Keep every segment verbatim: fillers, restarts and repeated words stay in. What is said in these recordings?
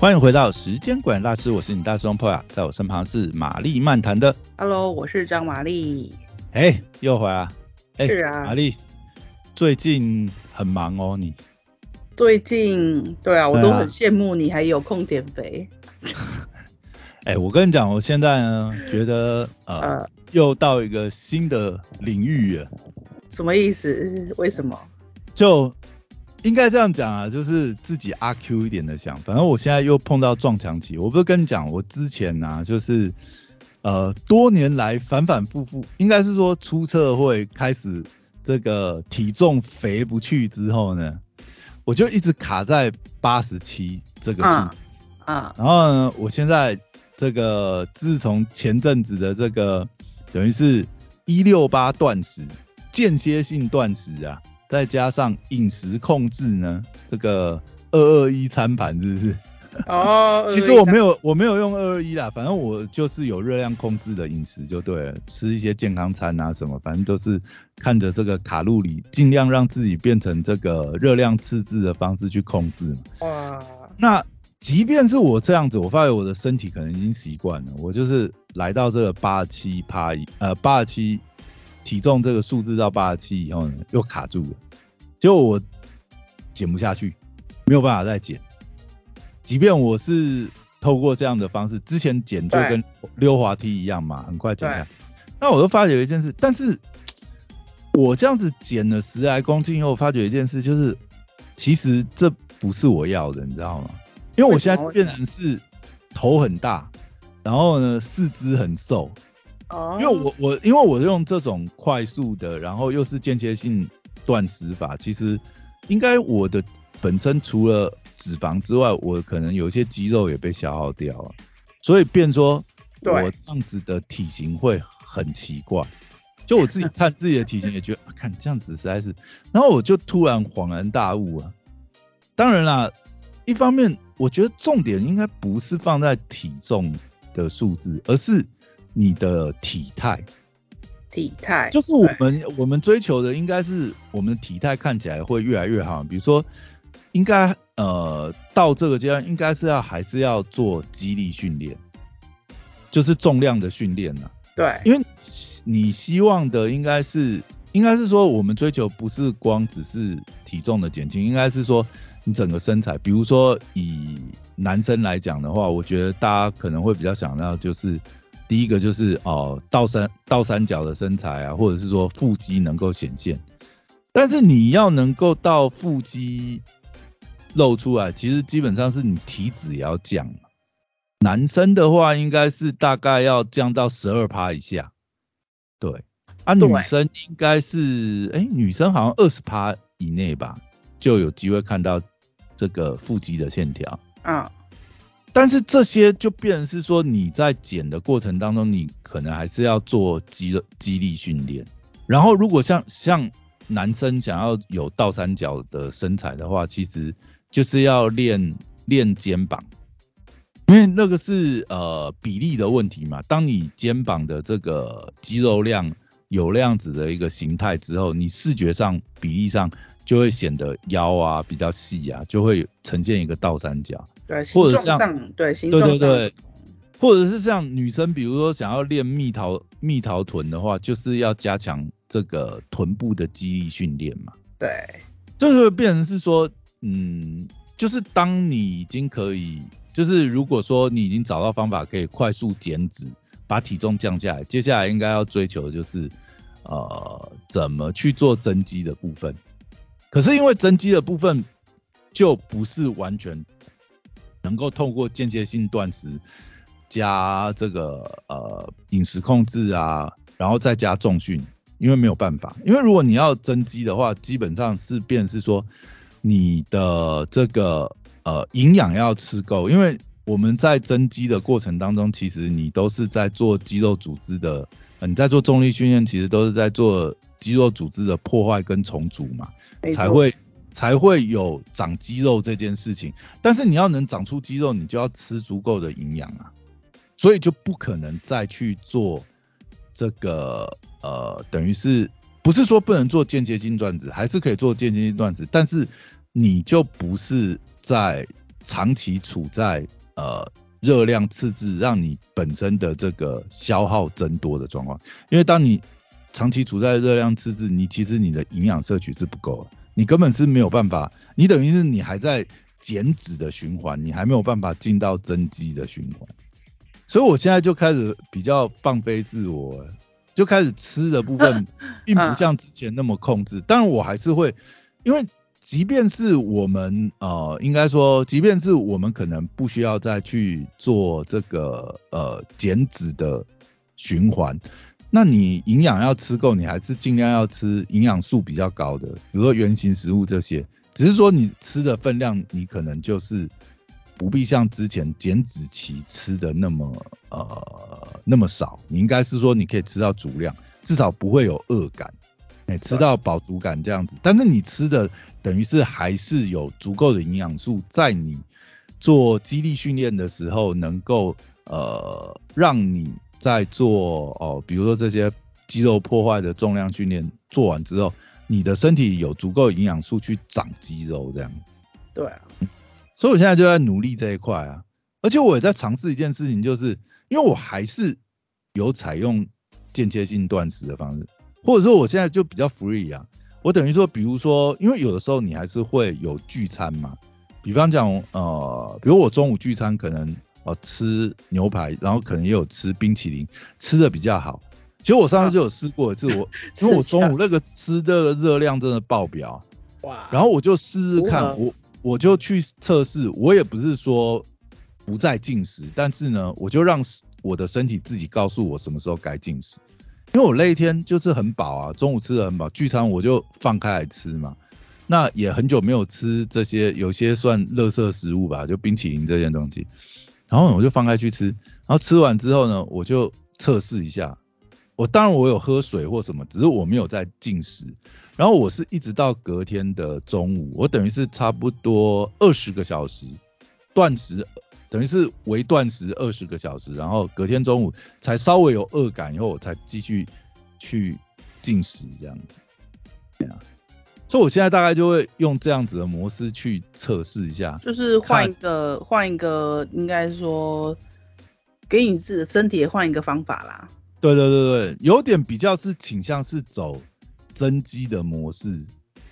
欢迎回到时间管理大师，我是你大师兄 Paul， 在我身旁是玛丽漫谈的。Hello， 我是张玛丽。哎、欸，又回来了。欸、是啊，玛丽，最近很忙哦，你。最近，对啊，我都很羡慕你还有空减肥。哎、欸，我跟你讲，我现在呢，觉得呃，呃又到一个新的领域了。什么意思？为什么？就。应该这样讲啊，就是自己阿 Q 一点的想，反正我现在又碰到撞墙期。我不是跟你讲，我之前啊，就是呃多年来反反复复，应该是说出社会开始这个体重肥不去之后呢，我就一直卡在八十七这个数字啊。然后呢，我现在这个自从前阵子的这个等于是一六八断食，间歇性断食啊。再加上饮食控制呢，这个二二一餐盘是不是？哦，其实我没有，我没有用二二一啦，反正我就是有热量控制的饮食就对了，吃一些健康餐啊什么，反正都是看着这个卡路里，尽量让自己变成这个热量赤字的方式去控制。哇，那即便是我这样子，我发现我的身体可能已经习惯了，我就是来到这个八十七趴，呃，八十七。体重这个数字到八十七以后呢，又卡住了，结果我减不下去，没有办法再减。即便我是透过这样的方式，之前减就跟溜滑梯一样嘛，很快减下来。那我就发觉一件事，但是我这样子减了十来公斤以后，我发觉一件事，就是其实这不是我要的，你知道吗？因为我现在变成是头很大，然后呢四肢很瘦。因为我我因为我用这种快速的，然后又是间歇性断食法，其实应该我的本身除了脂肪之外，我可能有些肌肉也被消耗掉了，所以变说我这样子的体型会很奇怪。就我自己看自己的体型也觉得，啊、看这样子实在是，然后我就突然恍然大悟啊。当然啦，一方面我觉得重点应该不是放在体重的数字，而是你的体态，体态就是我们我们追求的应该是我们的体态看起来会越来越好。比如说，应该呃到这个阶段，应该是要还是要做肌力训练，就是重量的训练呐。对，因为你希望的应该是应该是说我们追求不是光只是体重的减轻，应该是说你整个身材。比如说以男生来讲的话，我觉得大家可能会比较想到就是。第一个就是哦倒三倒三角的身材啊，或者是说腹肌能够显现，但是你要能够到腹肌露出来，其实基本上是你体脂也要降。男生的话应该是大概要降到 百分之十二 以下，对啊，女生应该是哎、欸、女生好像 百分之二十 以内吧，就有机会看到这个腹肌的线条啊。但是这些就变成是说你在减的过程当中，你可能还是要做肌肌力训练。然后如果像像男生想要有倒三角的身材的话，其实就是要练练肩膀，因为那个是呃比例的问题嘛。当你肩膀的这个肌肉量有那样子的一个形态之后，你视觉上比例上就会显得腰啊比较细啊，就会呈现一个倒三角。对，或者像对形状上，对对对，或者是像女生，比如说想要练蜜桃蜜桃臀的话，就是要加强这个臀部的肌力训练嘛。对，这就变成是说，嗯，就是当你已经可以，就是如果说你已经找到方法可以快速减脂，把体重降下来，接下来应该要追求的就是，呃，怎么去做增肌的部分。可是因为增肌的部分就不是完全能够透过间歇性断食加这个呃饮食控制啊，然后再加重训，因为没有办法。因为如果你要增肌的话，基本上是变成是说你的这个呃营养要吃够，因为我们在增肌的过程当中，其实你都是在做肌肉组织的，呃、你在做重力训练，其实都是在做肌肉组织的破坏跟重组嘛，才会才会有长肌肉这件事情。但是你要能长出肌肉，你就要吃足够的营养啊，所以就不可能再去做这个呃，等于是不是说不能做间歇性断食，还是可以做间歇性断食，但是你就不是在长期处在呃热量赤字，让你本身的这个消耗增多的状况。因为当你长期处在热量赤字，你其实你的营养摄取是不够的，你根本是没有办法，你等于是你还在减脂的循环，你还没有办法进到增肌的循环。所以我现在就开始比较放飞自我，就开始吃的部分并不像之前那么控制。当然我还是会，因为即便是我们呃，应该说，即便是我们可能不需要再去做这个呃减脂的循环，那你营养要吃够，你还是尽量要吃营养素比较高的，比如说原型食物这些。只是说你吃的分量，你可能就是不必像之前减脂期吃的那么呃那么少，你应该是说你可以吃到足量，至少不会有饿感。欸、吃到饱足感这样子，但是你吃的等于是还是有足够的营养素，在你做肌力训练的时候能够呃让你在做哦，比如说这些肌肉破坏的重量训练做完之后，你的身体有足够的营养素去长肌肉这样子。对啊，所以我现在就在努力这一块啊，而且我也在尝试一件事情，就是因为我还是有采用间歇性断食的方式。或者说我现在就比较 free 啊，我等于说，比如说，因为有的时候你还是会有聚餐嘛，比方讲，呃，比如我中午聚餐可能呃吃牛排，然后可能也有吃冰淇淋，吃的比较好。其实我上次就有试过一次，我因为我中午那个吃的热量真的爆表，哇！然后我就试试看，我我就去测试，我也不是说不再进食，但是呢，我就让我的身体自己告诉我什么时候该进食。因为我那一天就是很饱啊，中午吃的很饱，聚餐我就放开来吃嘛。那也很久没有吃这些，有些算垃圾食物吧，就冰淇淋这件东西。然后我就放开去吃，然后吃完之后呢，我就测试一下。我当然我有喝水或什么，只是我没有在进食。然后我是一直到隔天的中午，我等于是差不多二十个小时断食。等于是微断食二十个小时，然后隔天中午才稍微有饿感以后，我才继续去进食这样子。对啊，所以我现在大概就会用这样子的模式去测试一下，就是换一个换一个，应该说给你自己的身体换一个方法啦。对对对对，有点比较是倾向是走增肌的模式，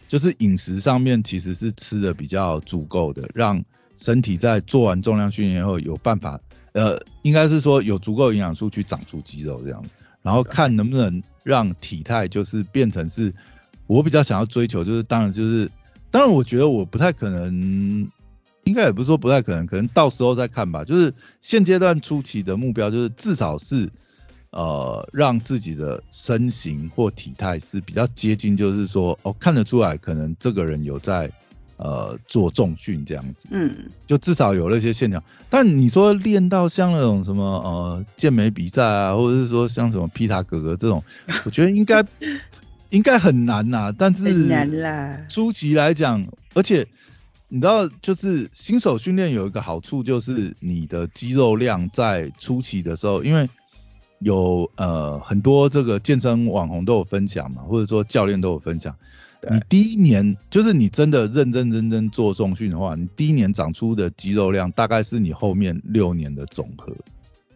就是饮食上面其实是吃的比较足够的，让身体在做完重量训练后有办法，呃，应该是说有足够营养素去长出肌肉这样，然后看能不能让体态就是变成是，我比较想要追求就是当然就是，当然我觉得我不太可能，应该也不是说不太可能，可能到时候再看吧。就是现阶段初期的目标就是至少是，呃，让自己的身形或体态是比较接近，就是说哦看得出来可能这个人有在。呃，做重训这样子，嗯，就至少有那些线条。但你说练到像那种什么呃健美比赛啊，或者是说像什么皮塔哥哥这种，我觉得应该应该很难呐、啊。但是很难啦。初期来讲，而且你知道，就是新手训练有一个好处，就是你的肌肉量在初期的时候，因为有呃很多这个健身网红都有分享嘛，或者说教练都有分享。你第一年就是你真的认真认真做重训的话，你第一年长出的肌肉量大概是你后面六年的总和，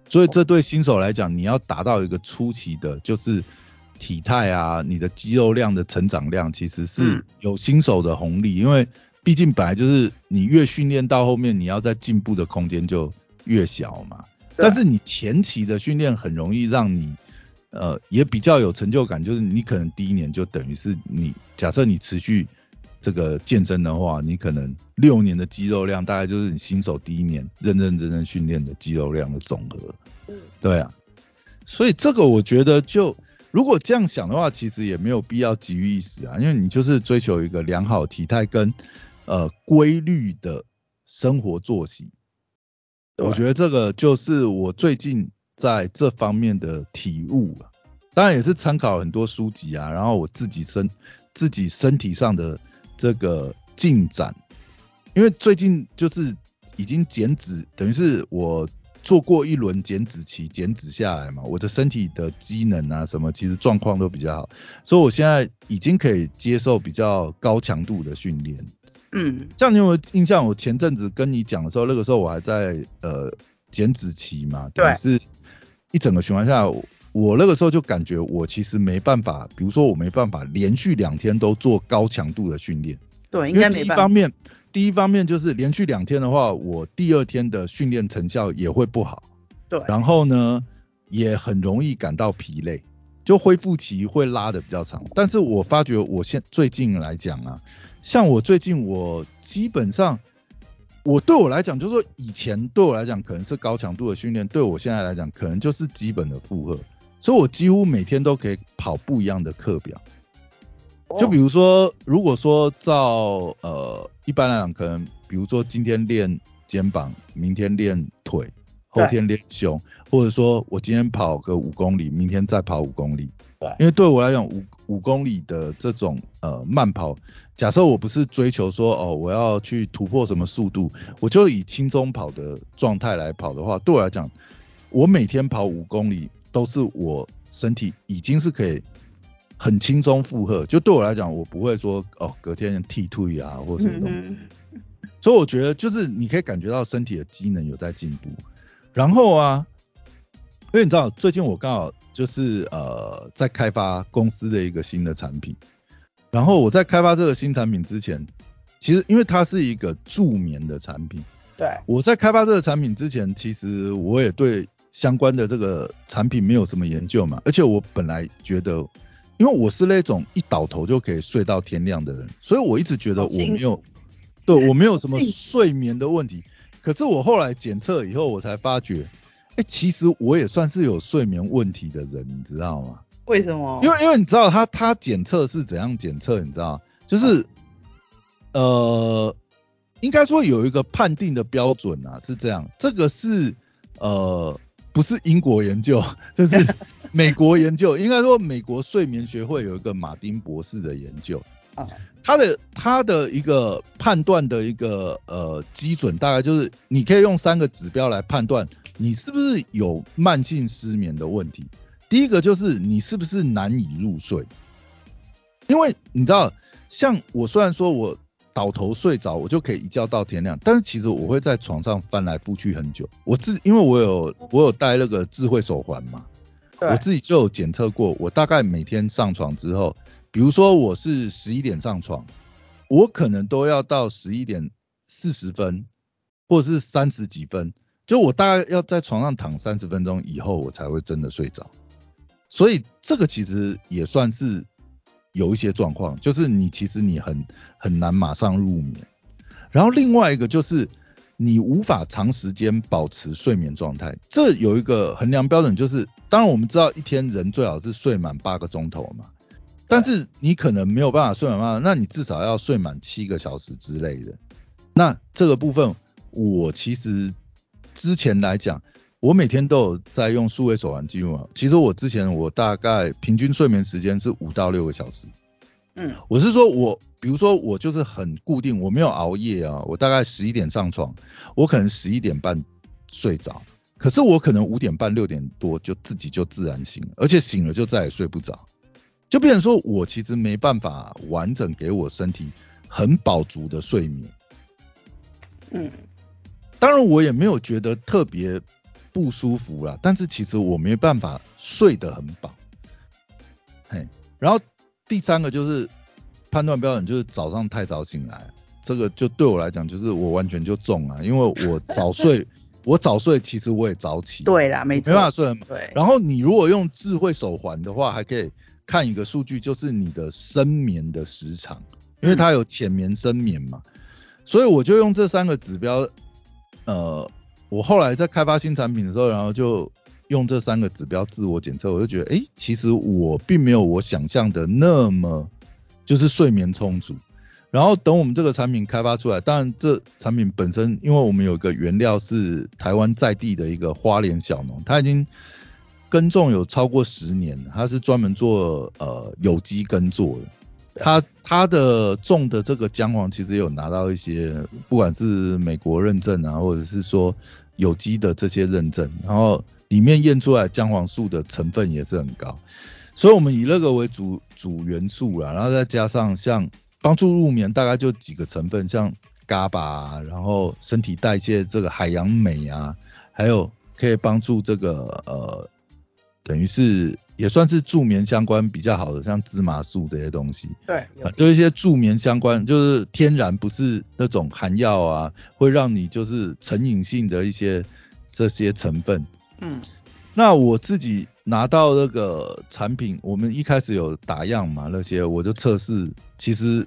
所以这对新手来讲，你要达到一个初期的，就是体态啊，你的肌肉量的成长量其实是有新手的红利，嗯、因为毕竟本来就是你越训练到后面，你要在进步的空间就越小嘛。但是你前期的训练很容易让你。呃，也比较有成就感，就是你可能第一年就等于是你，假设你持续这个健身的话，你可能六年的肌肉量大概就是你新手第一年认认真真训练的肌肉量的总和。嗯，对啊，所以这个我觉得就如果这样想的话，其实也没有必要急于一时啊，因为你就是追求一个良好体态跟呃规律的生活作息。我觉得这个就是我最近。在这方面的体悟、啊，当然也是参考很多书籍啊，然后我自己身自己身体上的这个进展，因为最近就是已经减脂，等于是我做过一轮减脂期，减脂下来嘛，我的身体的机能啊什么，其实状况都比较好，所以我现在已经可以接受比较高强度的训练，嗯，像你有印象，我前阵子跟你讲的时候，那个时候我还在呃减脂期嘛，对，是一整个循环下来，我那个时候就感觉我其实没办法，比如说我没办法连续两天都做高强度的训练，对，应该没办法。因为第一方面，第一方面就是连续两天的话，我第二天的训练成效也会不好，对，然后呢也很容易感到疲累，就恢复期会拉得比较长。但是我发觉我现最近来讲啊，像我最近我基本上，我对我来讲就是说，以前对我来讲可能是高强度的训练，对我现在来讲可能就是基本的负荷，所以我几乎每天都可以跑不一样的课表。就比如说，如果说照呃一般来讲，可能比如说今天练肩膀，明天练腿，后天练胸，或者说我今天跑个五公里，明天再跑五公里。对，因为对我来讲，五五公里的这种呃慢跑，假设我不是追求说哦我要去突破什么速度，我就以轻松跑的状态来跑的话，对我来讲，我每天跑五公里都是我身体已经是可以很轻松负荷，就对我来讲，我不会说哦隔天剃退啊或什么东西，嗯，所以我觉得就是你可以感觉到身体的机能有在进步。然后啊，因为你知道最近我刚好就是呃在开发公司的一个新的产品，然后我在开发这个新产品之前，其实因为它是一个助眠的产品，对，我在开发这个产品之前，其实我也对相关的这个产品没有什么研究嘛，而且我本来觉得。因为我是那种一倒头就可以睡到天亮的人，所以我一直觉得我没有，对，我没有什么睡眠的问题。可是我后来检测以后，我才发觉，哎，其实我也算是有睡眠问题的人，你知道吗？为什么？因为因为你知道他他检测是怎样检测，你知道，就是、啊、呃，应该说有一个判定的标准啊，是这样，这个是呃。不是英国研究，这是美国研究。应该说，美国睡眠学会有一个马丁博士的研究，他的他的一个判断的一个呃基准，大概就是你可以用三个指标来判断你是不是有慢性失眠的问题。第一个就是你是不是难以入睡，因为你知道，像我虽然说我倒头睡着，我就可以一觉到天亮。但是其实我会在床上翻来覆去很久。我自因为我有我有戴那个智慧手环嘛，我自己就有检测过。我大概每天上床之后，比如说我是十一点上床，我可能都要到十一点四十分，或者是三十几分，就我大概要在床上躺三十分钟以后，我才会真的睡着。所以这个其实也算是。有一些状况，就是你其实你很很难马上入眠，然后另外一个就是你无法长时间保持睡眠状态，这有一个衡量标准，就是当然我们知道一天人最好是睡满八个钟头嘛，但是你可能没有办法睡满八，那你至少要睡满七个小时之类的。那这个部分我其实之前来讲。我每天都有在用数位手环记录嘛，其实我之前我大概平均睡眠时间是五到六个小时。嗯，我是说我比如说我就是很固定，我没有熬夜啊，我大概十一点上床，我可能十一点半睡着，可是我可能五点半六点多就自己就自然醒了，而且醒了就再也睡不着，就变成说我其实没办法完整给我身体很饱足的睡眠。嗯，当然我也没有觉得特别。不舒服啦，但是其实我没办法睡得很饱。然后第三个就是判断标准，就是早上太早醒来，这个就对我来讲就是我完全就中了，因为我早睡，我早睡其实我也早起，对啦，没错，没办法睡很饱。然后你如果用智慧手环的话，还可以看一个数据，就是你的深眠的时长，因为它有浅眠、深眠嘛，嗯，所以我就用这三个指标，呃。我后来在开发新产品的时候，然后就用这三个指标自我检测，我就觉得，哎，其实我并没有我想象的那么就是睡眠充足。然后等我们这个产品开发出来，当然这产品本身，因为我们有一个原料是台湾在地的一个花莲小农，他已经耕种有超过十年，他是专门做呃有机耕作的。他他的种的这个姜黄其实有拿到一些，不管是美国认证啊，或者是说有机的这些认证，然后里面验出来姜黄素的成分也是很高，所以我们以那个为主主元素啦，然后再加上像帮助入眠大概就几个成分，像 G A B A、啊、然后身体代谢这个海洋镁啊，还有可以帮助这个呃，等于是也算是助眠相关比较好的，像芝麻素这些东西。对，呃、就一些助眠相关，就是天然不是那种含药啊，会让你就是成瘾性的一些这些成分。嗯，那我自己拿到那个产品，我们一开始有打样嘛，那些我就测试，其实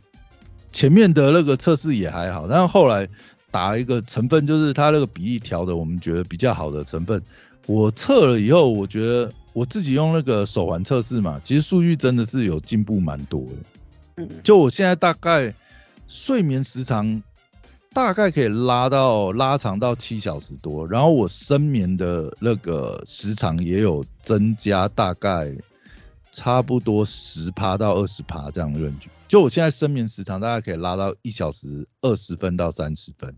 前面的那个测试也还好，但是后来打了一个成分，就是它那个比例调的，我们觉得比较好的成分，我测了以后，我觉得我自己用那个手环测试嘛，其实数据真的是有进步蛮多的，就我现在大概睡眠时长大概可以拉到拉长到七小时多，然后我深眠的那个时长也有增加，大概差不多 百分之十 到 百分之二十 这样的range，就我现在深眠时长大概可以拉到一小时二十分到三十分，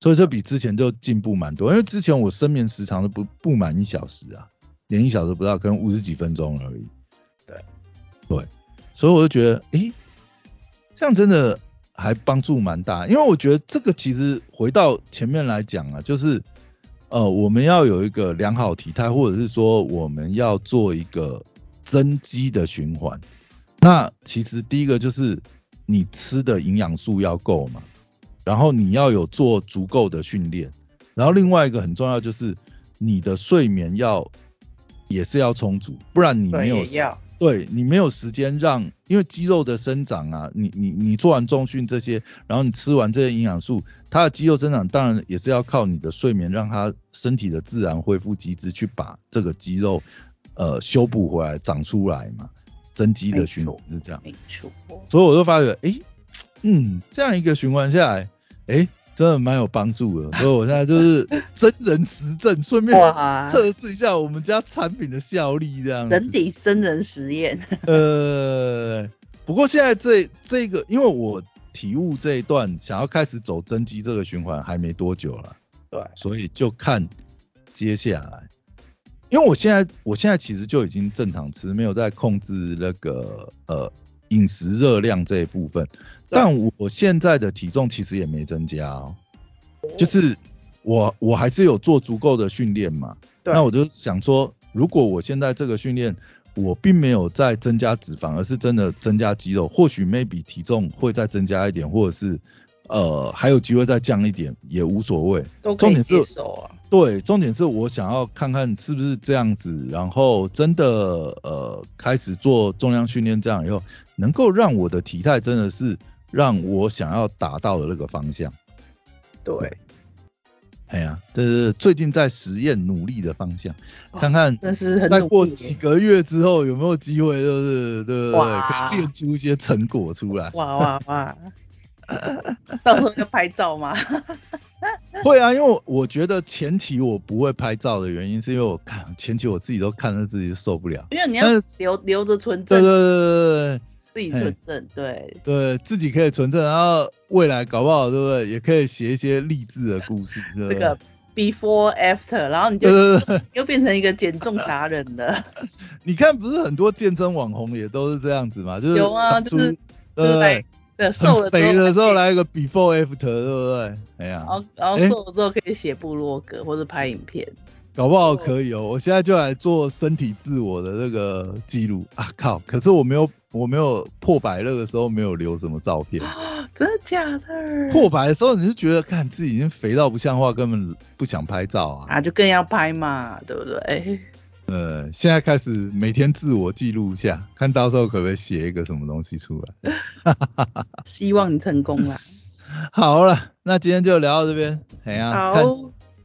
所以这比之前就进步蛮多，因为之前我深眠时长都不不满一小时啊，连一小时不到，可能五十几分钟而已。对，对，所以我就觉得，哎、欸，这样真的还帮助蛮大，因为我觉得这个其实回到前面来讲啊，就是呃，我们要有一个良好体态，或者是说我们要做一个增肌的循环。那其实第一个就是你吃的营养素要够嘛，然后你要有做足够的训练，然后另外一个很重要就是你的睡眠要也是要充足，不然你没有对你没有时间让，因为肌肉的生长啊，你你你做完重训这些，然后你吃完这些营养素，它的肌肉生长当然也是要靠你的睡眠，让它身体的自然恢复机制去把这个肌肉呃修补回来长出来嘛，增肌的循环是这样，所以我就发觉，哎、欸，嗯，这样一个循环下来，哎、欸，真的蛮有帮助的。所以我现在就是真人实证，顺便测试一下我们家产品的效力，这样子。人体真人实验。呃，不过现在这这个，因为我体悟这一段，想要开始走增肌这个循环还没多久了，对，所以就看接下来。因为我现在我现在其实就已经正常吃，没有在控制那个呃饮食热量这一部分，但我现在的体重其实也没增加哦，就是我我还是有做足够的训练嘛，那我就想说，如果我现在这个训练我并没有在增加脂肪，而是真的增加肌肉，或许 maybe 体重会再增加一点，或者是呃，还有机会再降一点也无所谓，都可以接受啊。对，重点是我想要看看是不是这样子，然后真的呃开始做重量训练，这样以后能够让我的体态真的是让我想要达到的那个方向。对，哎呀，这是最近在实验努力的方向，看看再过几个月之后有没有机会，就是对不对，练出一些成果出来。哇哇哇！到时候就拍照吗？会啊，因为 我, 我觉得前期我不会拍照的原因，是因为我看前期我自己都看着自己受不了。因为你要留留着存证，对对对对，自己存证，对对，自己可以存证，然后未来搞不好，对不对？也可以写一些励志的故事，对不对？这个 before after， 然后你就对对对又变成一个减重达人了。你看，不是很多健身网红也都是这样子嘛？就是有啊，就是就是在。瘦了肥的时候来一个 before after， 对不对？哎呀，然后瘦了之后可以写部落格或者拍影片，搞不好可以哦。我现在就来做身体自我的那个记录啊！靠，可是我没有，我没有破百那个时候没有留什么照片，真的假的？破百的时候你就觉得看自己已经肥到不像话，根本不想拍照啊，啊就更要拍嘛，对不对？呃，现在开始每天自我记录一下，看到时候可不可以写一个什么东西出来。希望你成功啦。好了，那今天就聊到这边。哎呀，看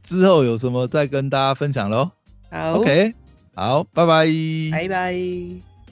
之后有什么再跟大家分享咯。好 ，OK， 好，拜拜，拜拜。